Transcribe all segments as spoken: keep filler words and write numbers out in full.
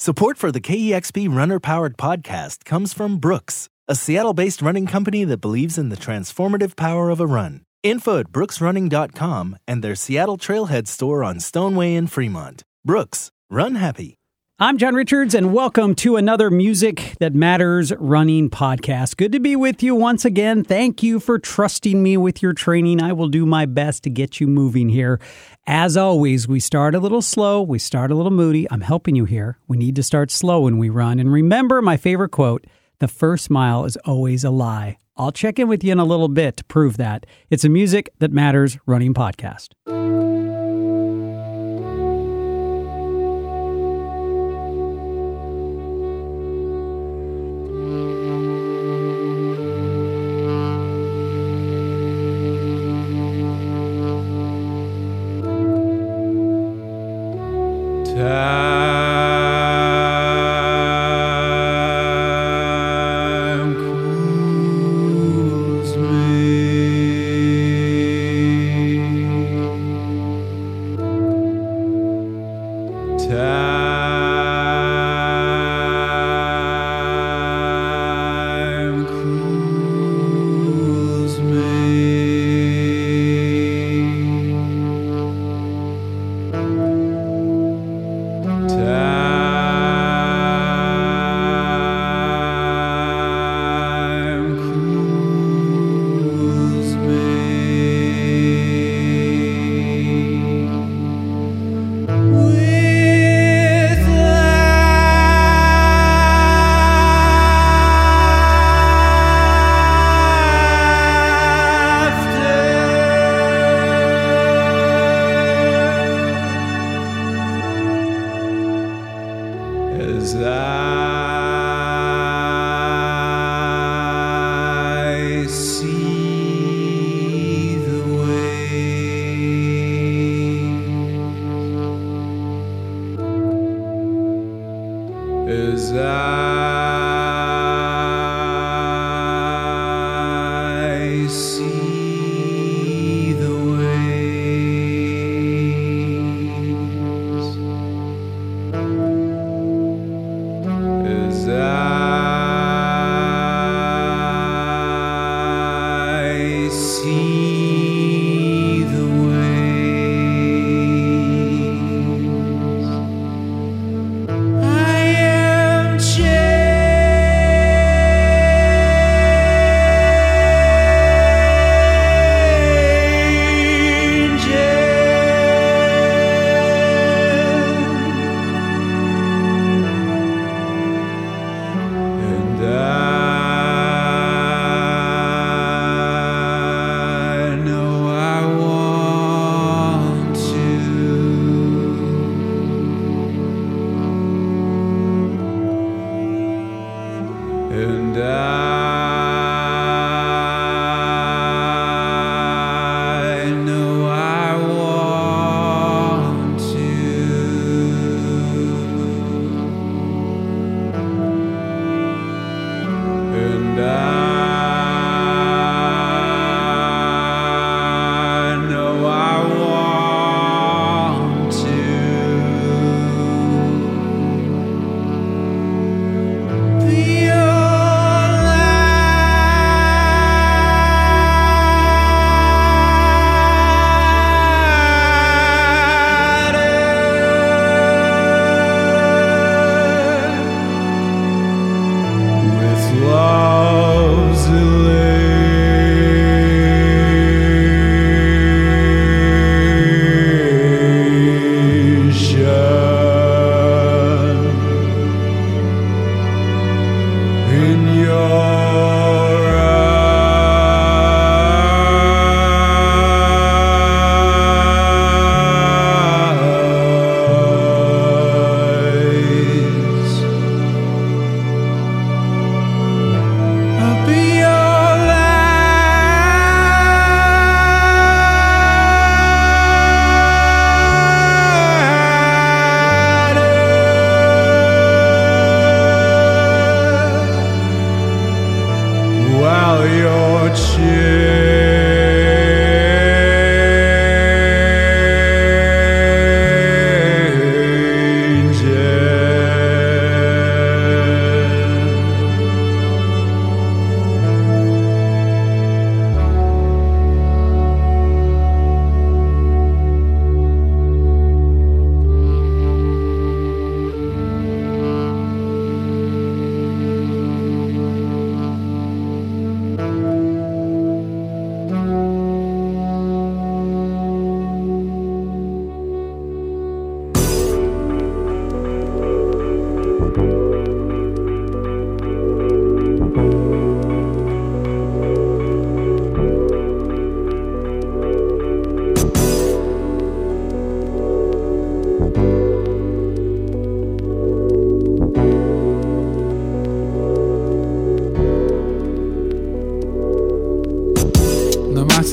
Support for the K E X P Runner-Powered podcast comes from Brooks, a Seattle-based running company that believes in the transformative power of a run. Info at brooks running dot com and their Seattle Trailhead store on Stoneway in Fremont. Brooks, run happy. I'm John Richards, and welcome to another Music That Matters running podcast. Good to be with you once again. Thank you for trusting me with your training. I will do my best to get you moving here. As always, we start a little slow, we start a little moody. I'm helping you here. We need to start slow when we run. And remember my favorite quote, the first mile is always a lie. I'll check in with you in a little bit to prove that. It's a Music That Matters running podcast.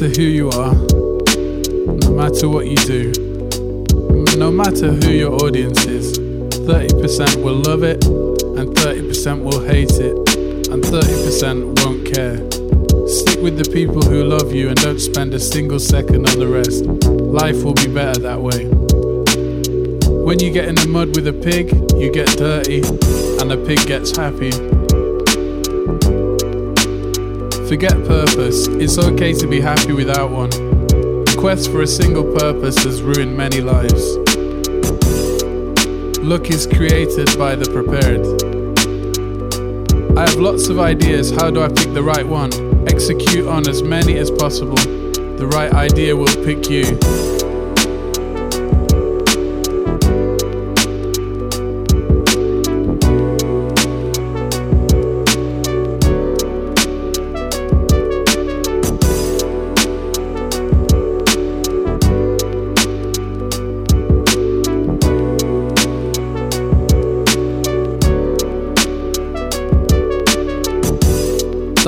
matter who you are, no matter what you do, no matter who your audience is, thirty percent will love it, and thirty percent will hate it, and thirty percent won't care. Stick with the people who love you and don't spend a single second on the rest. Life will be better that way. When you get in the mud with a pig, you get dirty, and the pig gets happy. Forget purpose, it's okay to be happy without one. The quest for a single purpose has ruined many lives. Luck is created by the prepared. I have lots of ideas, how do I pick the right one? Execute on as many as possible. The right idea will pick you.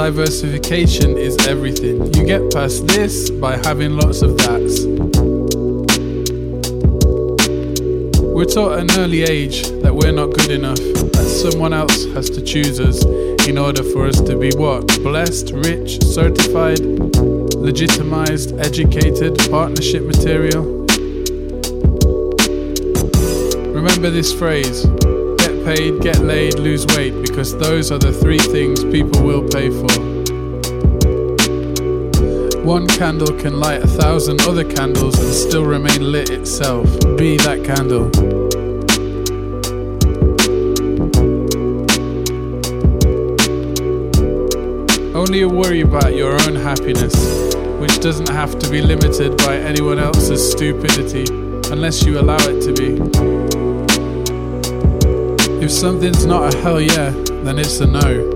Diversification is everything. You get past this by having lots of that's. We're taught at an early age that we're not good enough, that someone else has to choose us in order for us to be what? Blessed, rich, certified, legitimized, educated, partnership material. Remember this phrase. Get paid, get laid, lose weight, because those are the three things people will pay for. One candle can light a thousand other candles and still remain lit itself. Be that candle. Only worry about your own happiness, which doesn't have to be limited by anyone else's stupidity, unless you allow it to be. If something's not a hell yeah, then it's a no.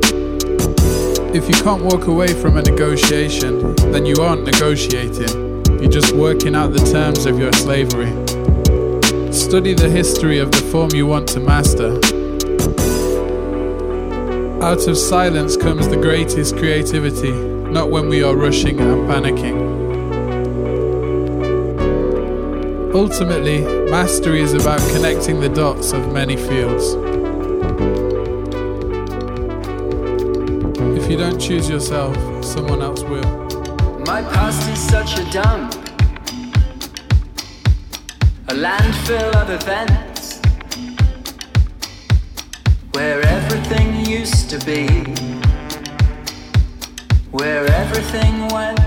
If you can't walk away from a negotiation, then you aren't negotiating. You're just working out the terms of your slavery. Study the history of the form you want to master. Out of silence comes the greatest creativity, not when we are rushing and panicking. Ultimately, mastery is about connecting the dots of many fields. If you don't choose yourself, someone else will. My past is such a dump, a landfill of events, where everything used to be, where everything went.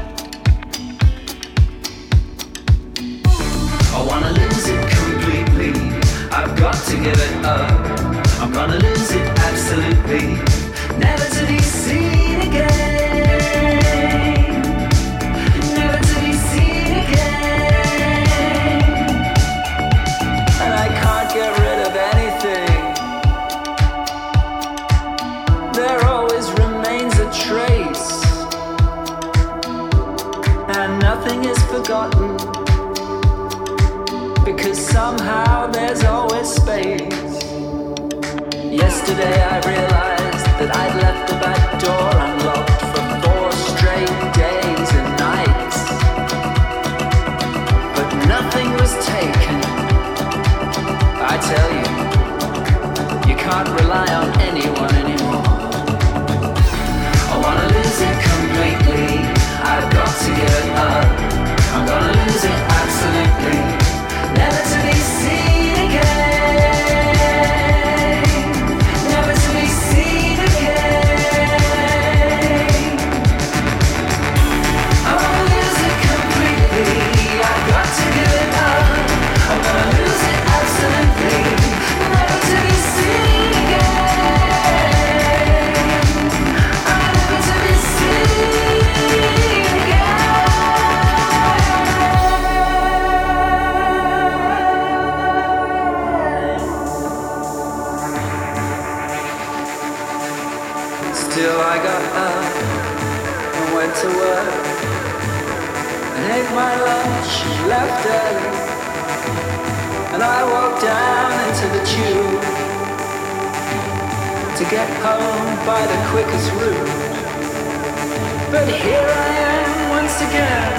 I wanna lose it completely, I've got to give it up, I'm gonna lose it absolutely, never to be seen again, never to be seen again, and I can't get rid of anything, there always remains a trace, and nothing is forgotten. Because somehow there's always space. Yesterday I realized that I'd left the back door unlocked for four straight days and nights. But nothing was taken. I tell you, you can't rely on anyone anymore. I wanna lose it completely. I've got to give it up. I'm gonna lose it absolutely. Never to be seen again, never to be seen again. I wanna lose it completely, I've got to give it up. I'm gonna lose it absolutely, never to be seen again. I'm never to be seen again. Till I got up and went to work and ate my lunch and left early, and I walked down into the tube to get home by the quickest route. But here I am once once again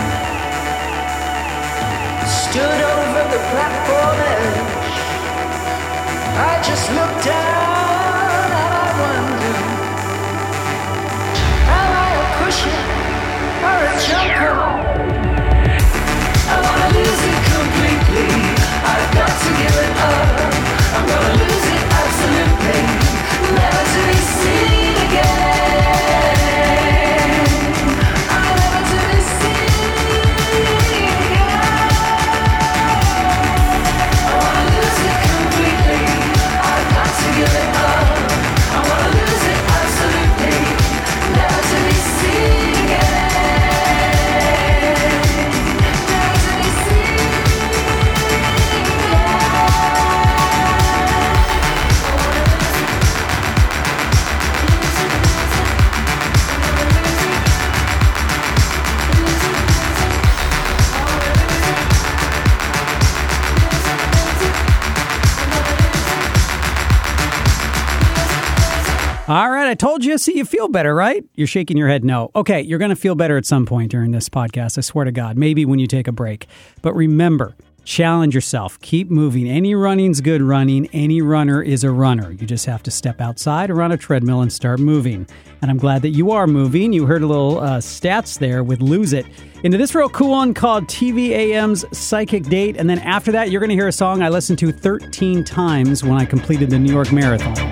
stood over the platform edge. I just looked down and I wondered, am I a cushion or a junker? I wanna lose it completely. I've got to give it up. I'm gonna lose it absolutely, never to be seen again. All right, I told you, so you feel better, right? You're shaking your head no. Okay, you're going to feel better at some point during this podcast, I swear to God, maybe when you take a break. But remember, challenge yourself. Keep moving. Any running's good running. Any runner is a runner. You just have to step outside or on a treadmill and start moving. And I'm glad that you are moving. You heard a little uh, stats there with Lose It. Into this real cool one called T V A M's Psychic Date. And then after that, you're going to hear a song I listened to thirteen times when I completed the New York Marathon.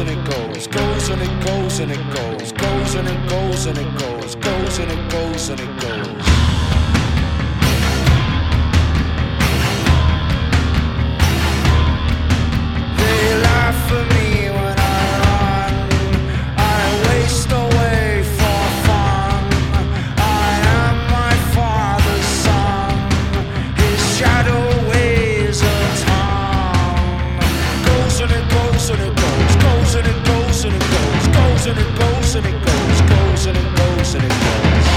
and it goes, goes and it goes and it goes, goes and it goes and it goes, goes and it goes and it goes. They laugh at me when I run, I waste away for fun. I am my father's son, his shadow weighs a ton. Goes and it goes and it goes, goes and it goes and it goes, goes and it goes and it goes, goes and it goes and it goes.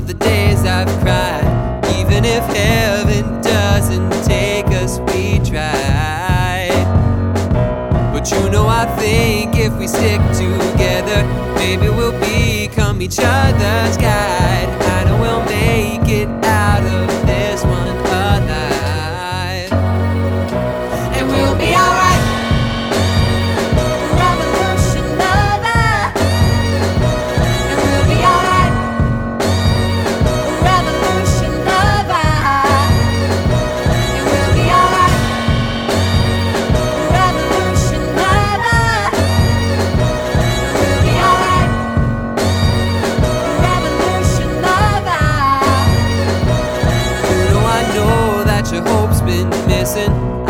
count the days I've cried. Even if heaven doesn't take us, we try. But you know I think if we stick together, maybe we'll become each other's guide. I know we'll make it out of this one alive. And we'll be alright.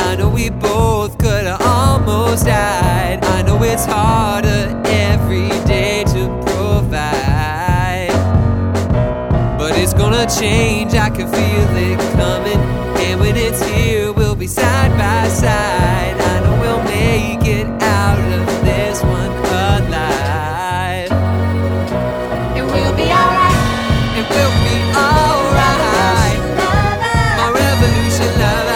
I know we both could have almost died. I know it's harder every day to provide, but it's gonna change, I can feel it coming. And when it's here, we'll be side by side. I know we'll make it out of this one alive. And we'll be alright. And we'll be alright. My revolution lover.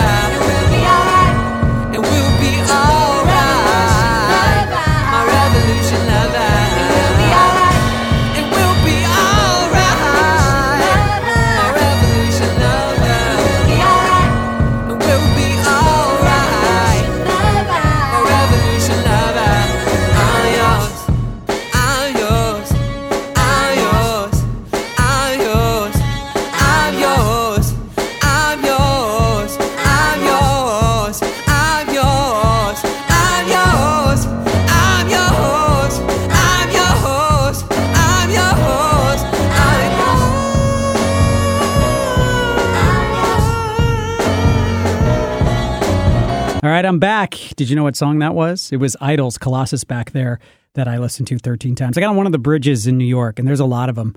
All right, I'm back. Did you know what song that was? It was IDLES, Colossus Back There, that I listened to thirteen times. I got on one of the bridges in New York, and there's a lot of them.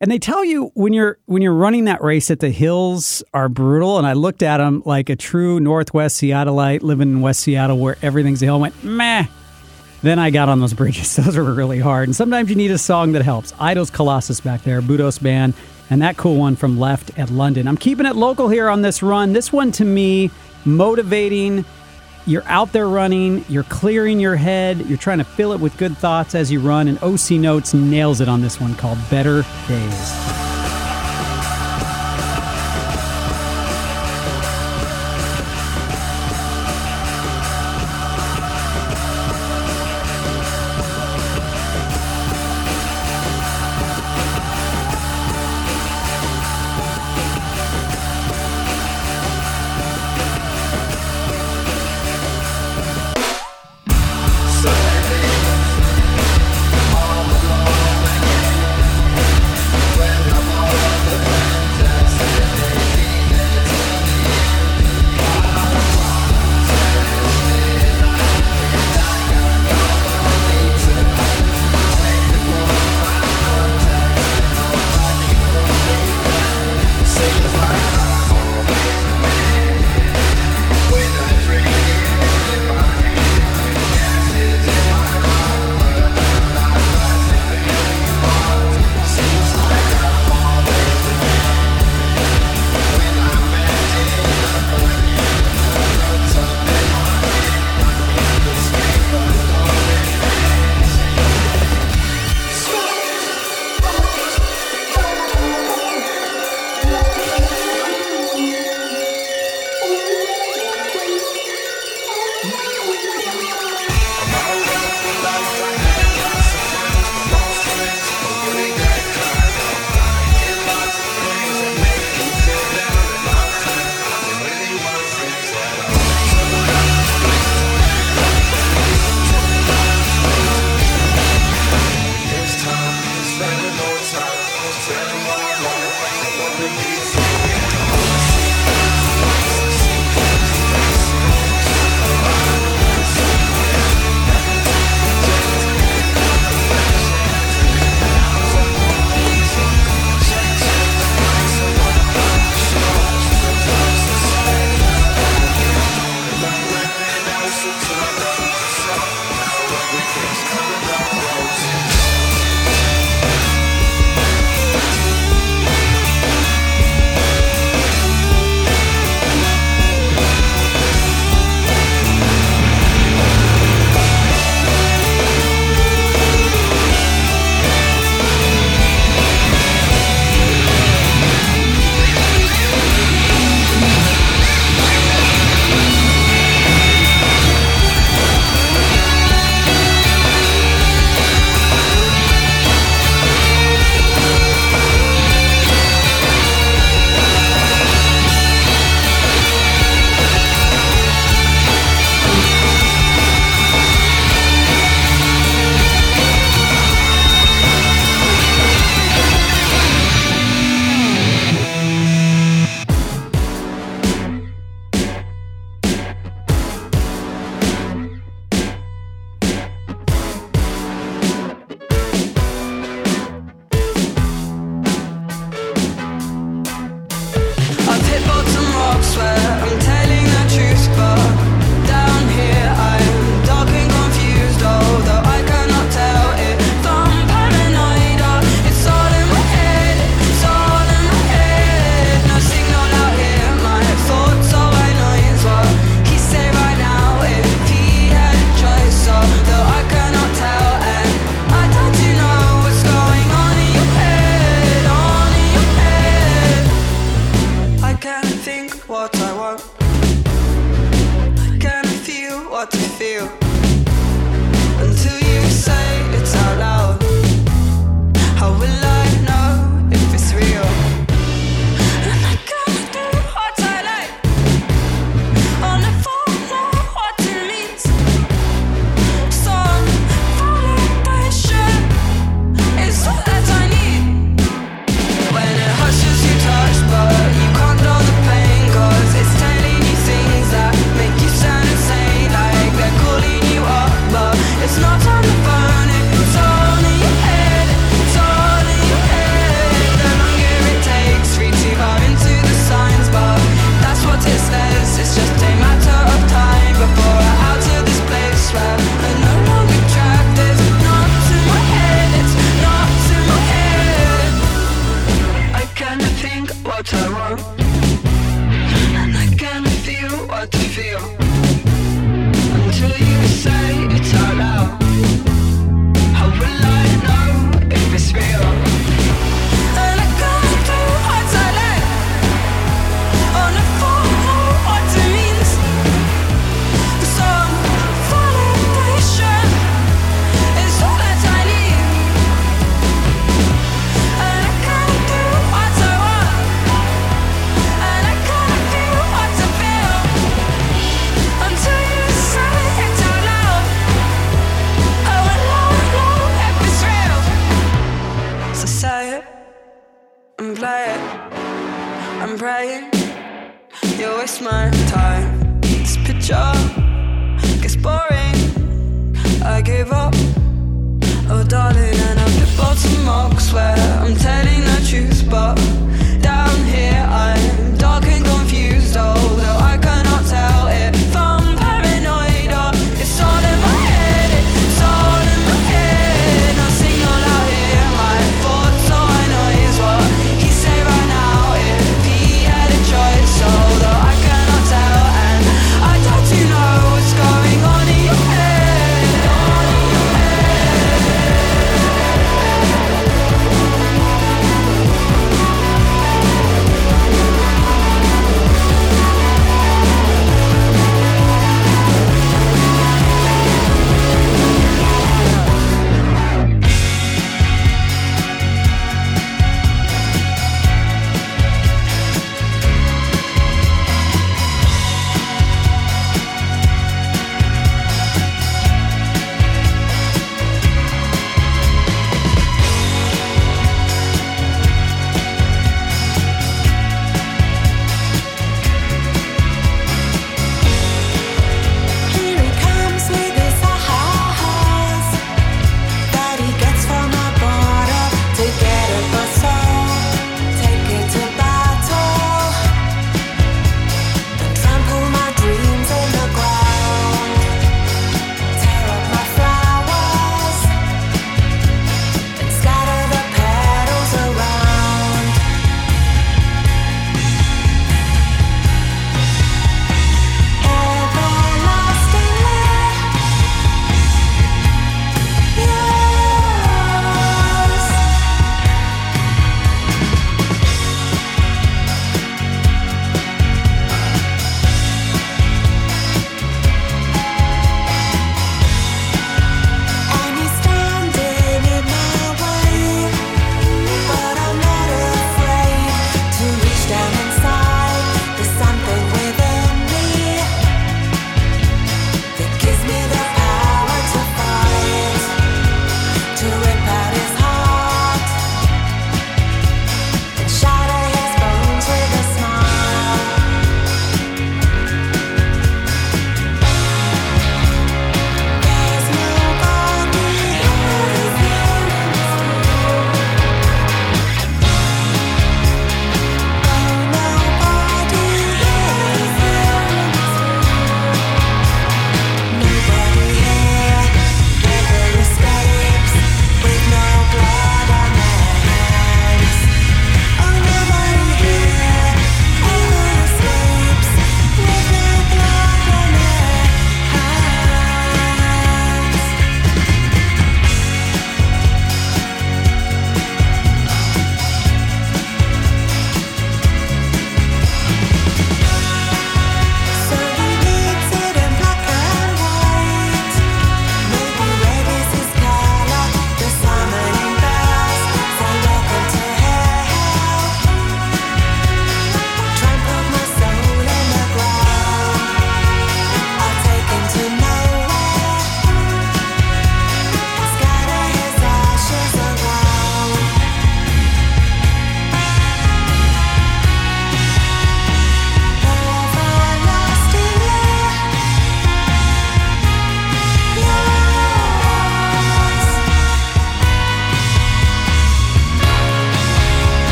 And they tell you when you're when you're running that race that the hills are brutal. And I looked at them like a true Northwest Seattleite living in West Seattle where everything's a hill. I went, meh. Then I got on those bridges. Those were really hard. And sometimes you need a song that helps. IDLES, Colossus Back There, Budos Band, and that cool one from Left at London. I'm keeping it local here on this run. This one, to me, motivating. You're out there running, you're clearing your head, you're trying to fill it with good thoughts as you run, and OCNotes nails it on this one called Better Days. what I want, and I can't feel what I feel until you say it out loud. How will I know if it's real? And I can't do what I like, and I don't know what it means. Some validation is all that I need, and I can't do what I want, and I can't feel what I feel until you say it out loud. I will not know if it's real. So say it and play it. I'm praying you waste my time. This picture gets boring. I give up. Oh darling, and up the bottom marks where I'm telling the truth, but down here I'm dark and confused, although I cannot tell if I'm paranoid or it's all in my head. It's all in my head. I sing all out here my thoughts, all I know is what he say right now. If he had a choice, although I cannot tell, and I don't you know what's going on in your head.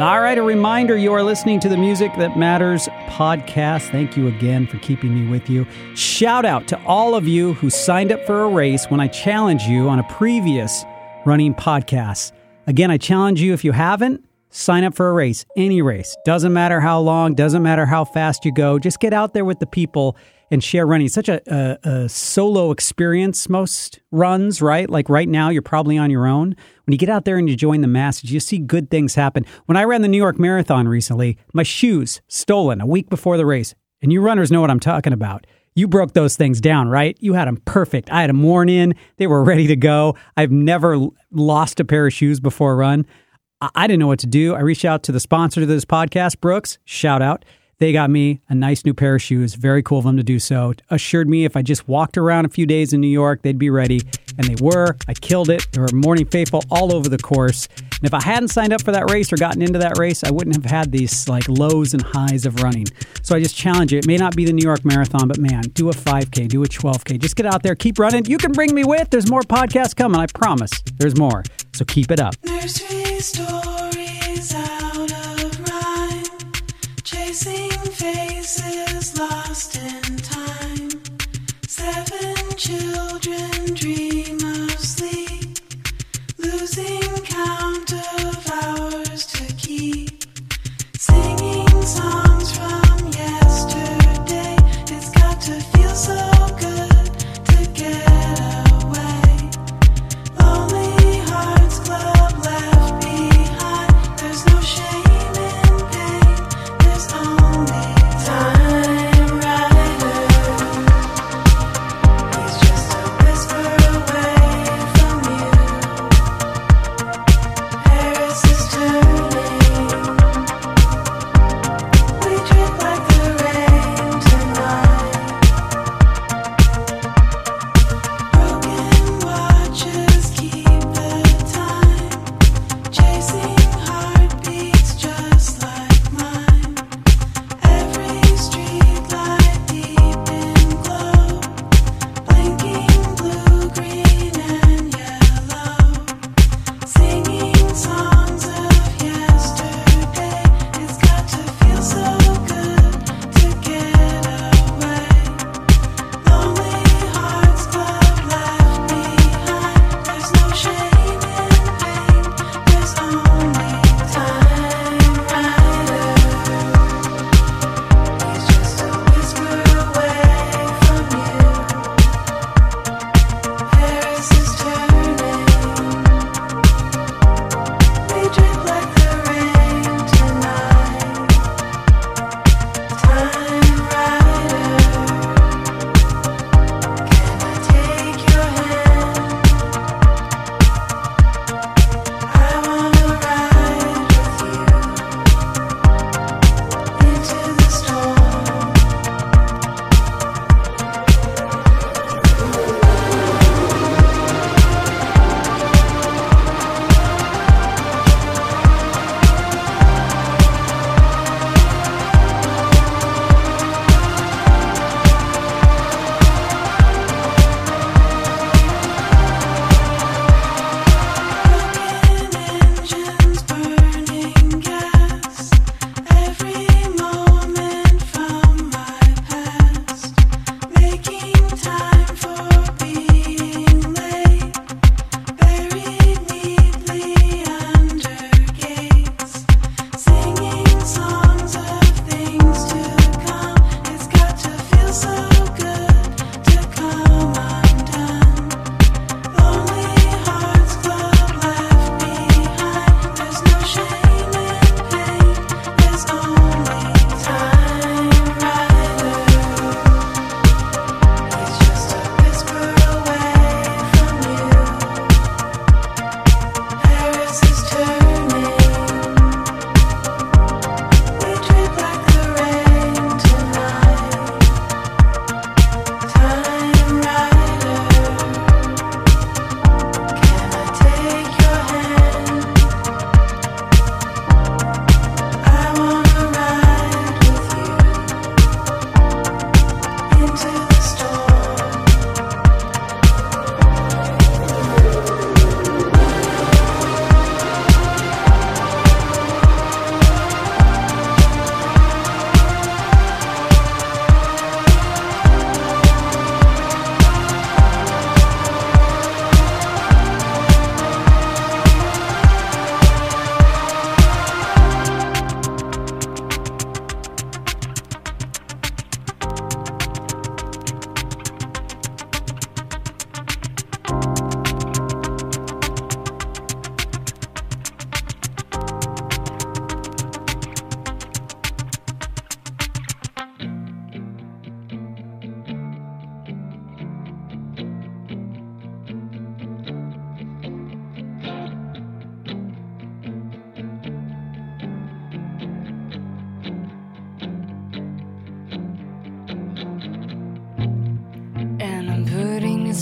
All right, a reminder, you are listening to the Music That Matters podcast. Thank you again for keeping me with you. Shout out to all of you who signed up for a race when I challenged you on a previous running podcast. Again, I challenge you, if you haven't, sign up for a race, any race. Doesn't matter how long, doesn't matter how fast you go. Just get out there with the people and share running. It's such a, a, a solo experience, most runs, right? Like right now, you're probably on your own. When you get out there and you join the masses, you see good things happen. When I ran the New York Marathon recently, my shoes stolen a week before the race. And you runners know what I'm talking about. You broke those things down, right? You had them perfect. I had them worn in. They were ready to go. I've never lost a pair of shoes before a run. I didn't know what to do. I reached out to the sponsor of this podcast, Brooks, shout out. They got me a nice new pair of shoes. Very cool of them to do so. Assured me if I just walked around a few days in New York, they'd be ready. And they were. I killed it. They were morning faithful all over the course. And if I hadn't signed up for that race or gotten into that race, I wouldn't have had these like lows and highs of running. So I just challenge you. It may not be the New York Marathon, but man, do a five K, do a twelve K. Just get out there. Keep running. You can bring me with. There's more podcasts coming. I promise. There's more. So keep it up. Nursery stories out of rhyme. Chasing faces lost in time. Seven children dream of sleep. Losing count of hours to keep. Singing songs from yesterday. It's got to feel so good to get away. Lonely Hearts Club left behind. There's no shame in pain. There's only time rider. He's just a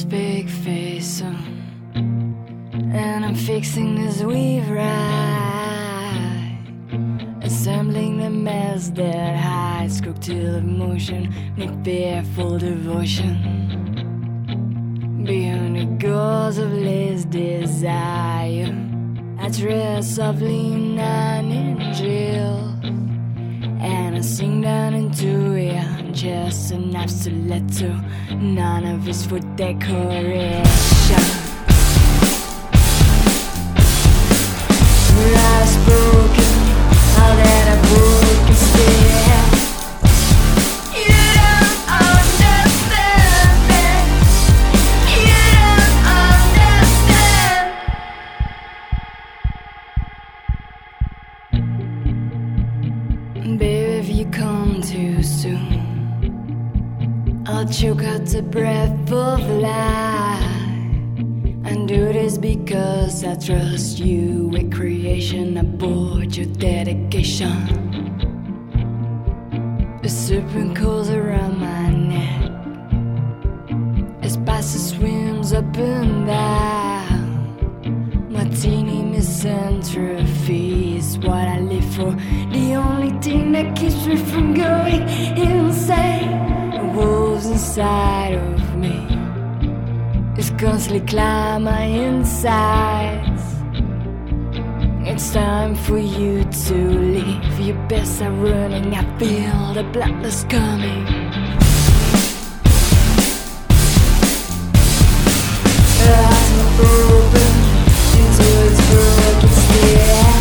big face on, and I'm fixing this weave right, assembling the mess that hides cocktail of motion, me fearful devotion, beyond the gauze of lace desire. I trail softly nine in jail, and I sing down into it, just an obsoleto, none of it's for decoration. I've broken all that I broke and spare. You don't understand that. You don't understand. Babe, if you come too soon, I'll choke out the breath of life. And do this because I trust you with creation. I board your dedication. A serpent coils around my neck, a spider swims up and down. Martini misanthropy is what I live for, the only thing that keeps me from going insane. Wolves inside of me is constantly climb my insides. It's time for you to leave. You best are running. I feel the bloodlust coming. Eyes open into its broken stare.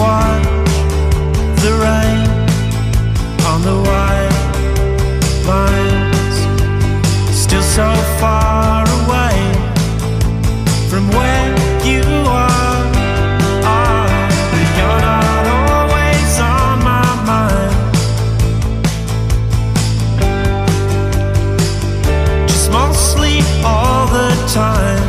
one, the rain on the white lines, still so far away from where you are, are. But you're not always on my mind, just mostly all the time.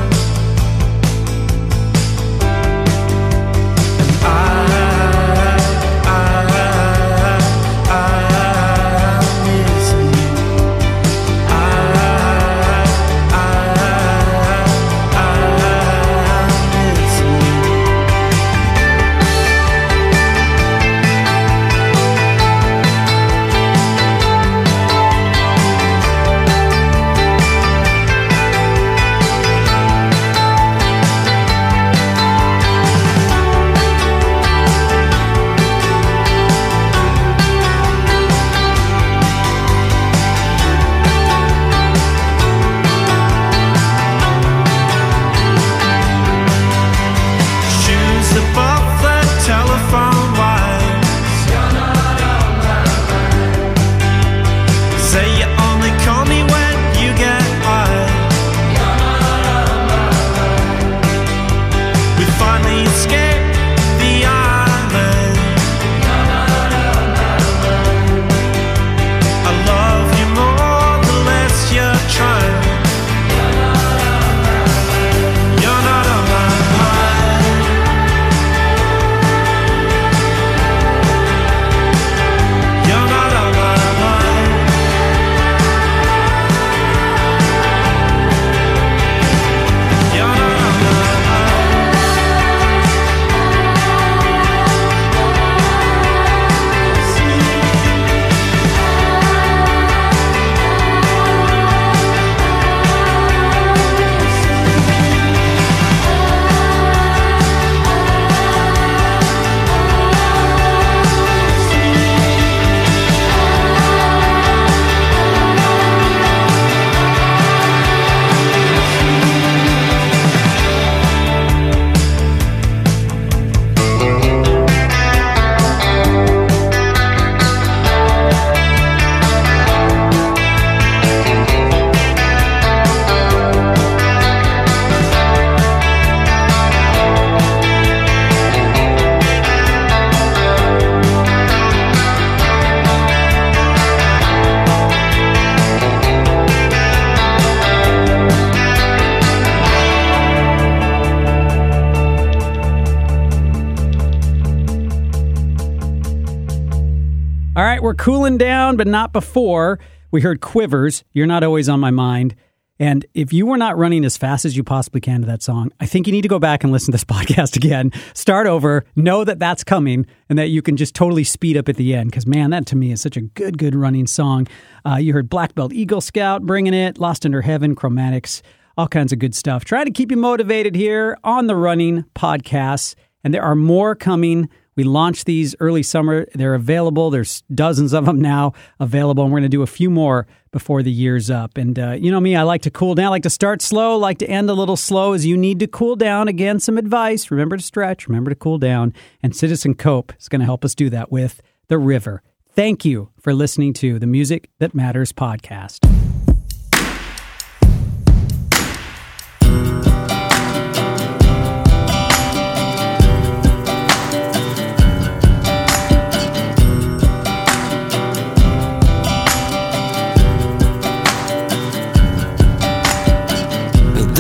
We're cooling down, but not before. We heard Quivers, You're Not Always on My Mind. And if you were not running as fast as you possibly can to that song, I think you need to go back and listen to this podcast again. Start over, know that that's coming, and that you can just totally speed up at the end. Because, man, that to me is such a good, good running song. Uh, you heard Black Belt Eagle Scout bringing it, Lost Under Heaven, Chromatics, all kinds of good stuff. Trying to keep you motivated here on the Running Podcast. And there are more coming. We launched these early summer. They're available. There's dozens of them now available, and we're going to do a few more before the year's up. And uh, you know me, I like to cool down. I like to start slow, like to end a little slow as you need to cool down. Again, some advice. Remember to stretch. Remember to cool down. And Citizen Cope is going to help us do that with The River. Thank you for listening to the Music That Matters podcast.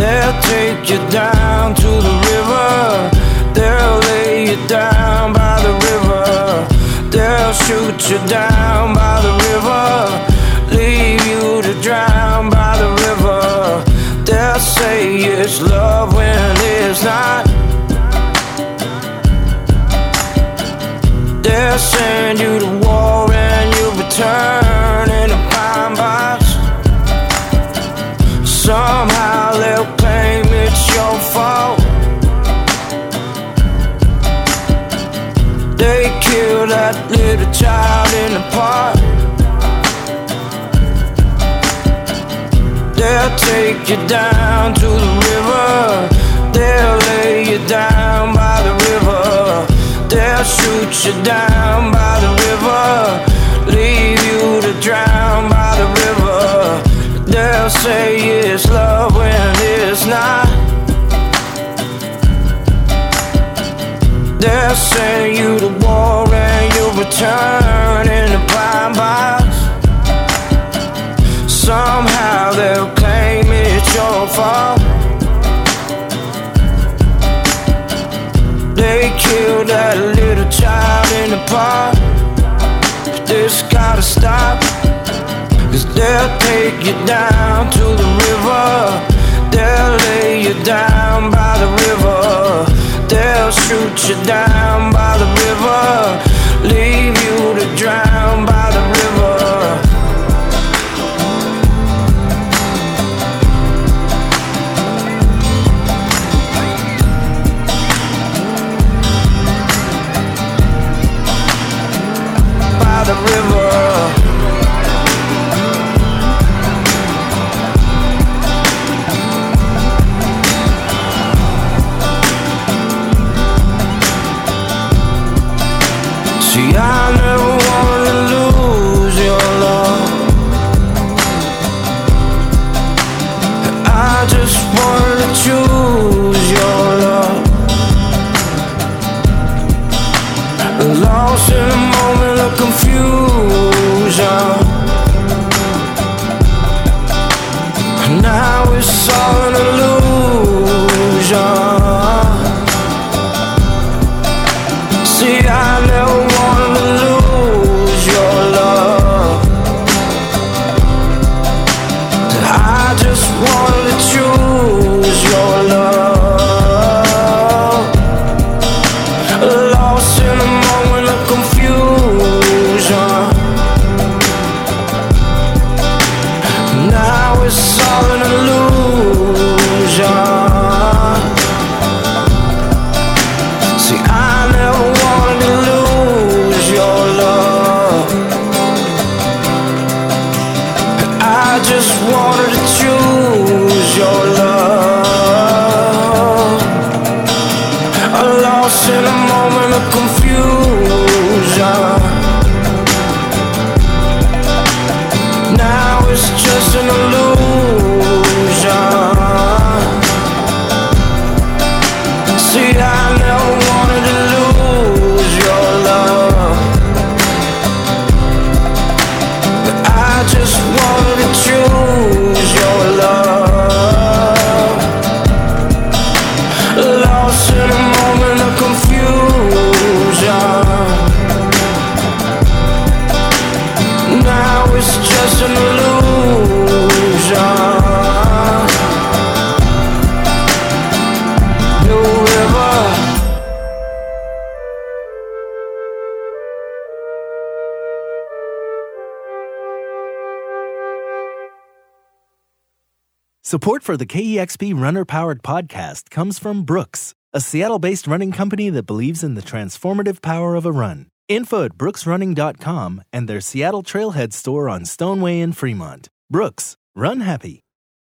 They'll take you down to the river. They'll lay you down by the river. They'll shoot you down by the river. Leave you to drown by the river. They'll say it's love when it's not. They'll send you to war and you'll return in a pine box. Somehow they'll claim it's your fault. They killed that little child in the park. They'll take you down to the river. They'll lay you down by the river. They'll shoot put you down by the river, leave you to drown by the river. They'll say it's love when it's not. They'll send you to war and you'll return in a blind box. Somehow they'll claim it's your fault. They killed that little child in the park. This gotta stop, 'cause they'll take you down to the river. They'll lay you down by the river. They'll shoot you down by the river. Leave you to drown by the river. The river. See, I never wanna lose your love. I just wanna choose your love. Lost in a moment of confusion. Now it's all an illusion. See, I never wanted to lose your love. I just wanted to choose your love. Lost in a moment of confusion. Support for the K E X P Runner-Powered podcast comes from Brooks, a Seattle-based running company that believes in the transformative power of a run. Info at brooks running dot com and their Seattle Trailhead store on Stoneway in Fremont. Brooks, run happy.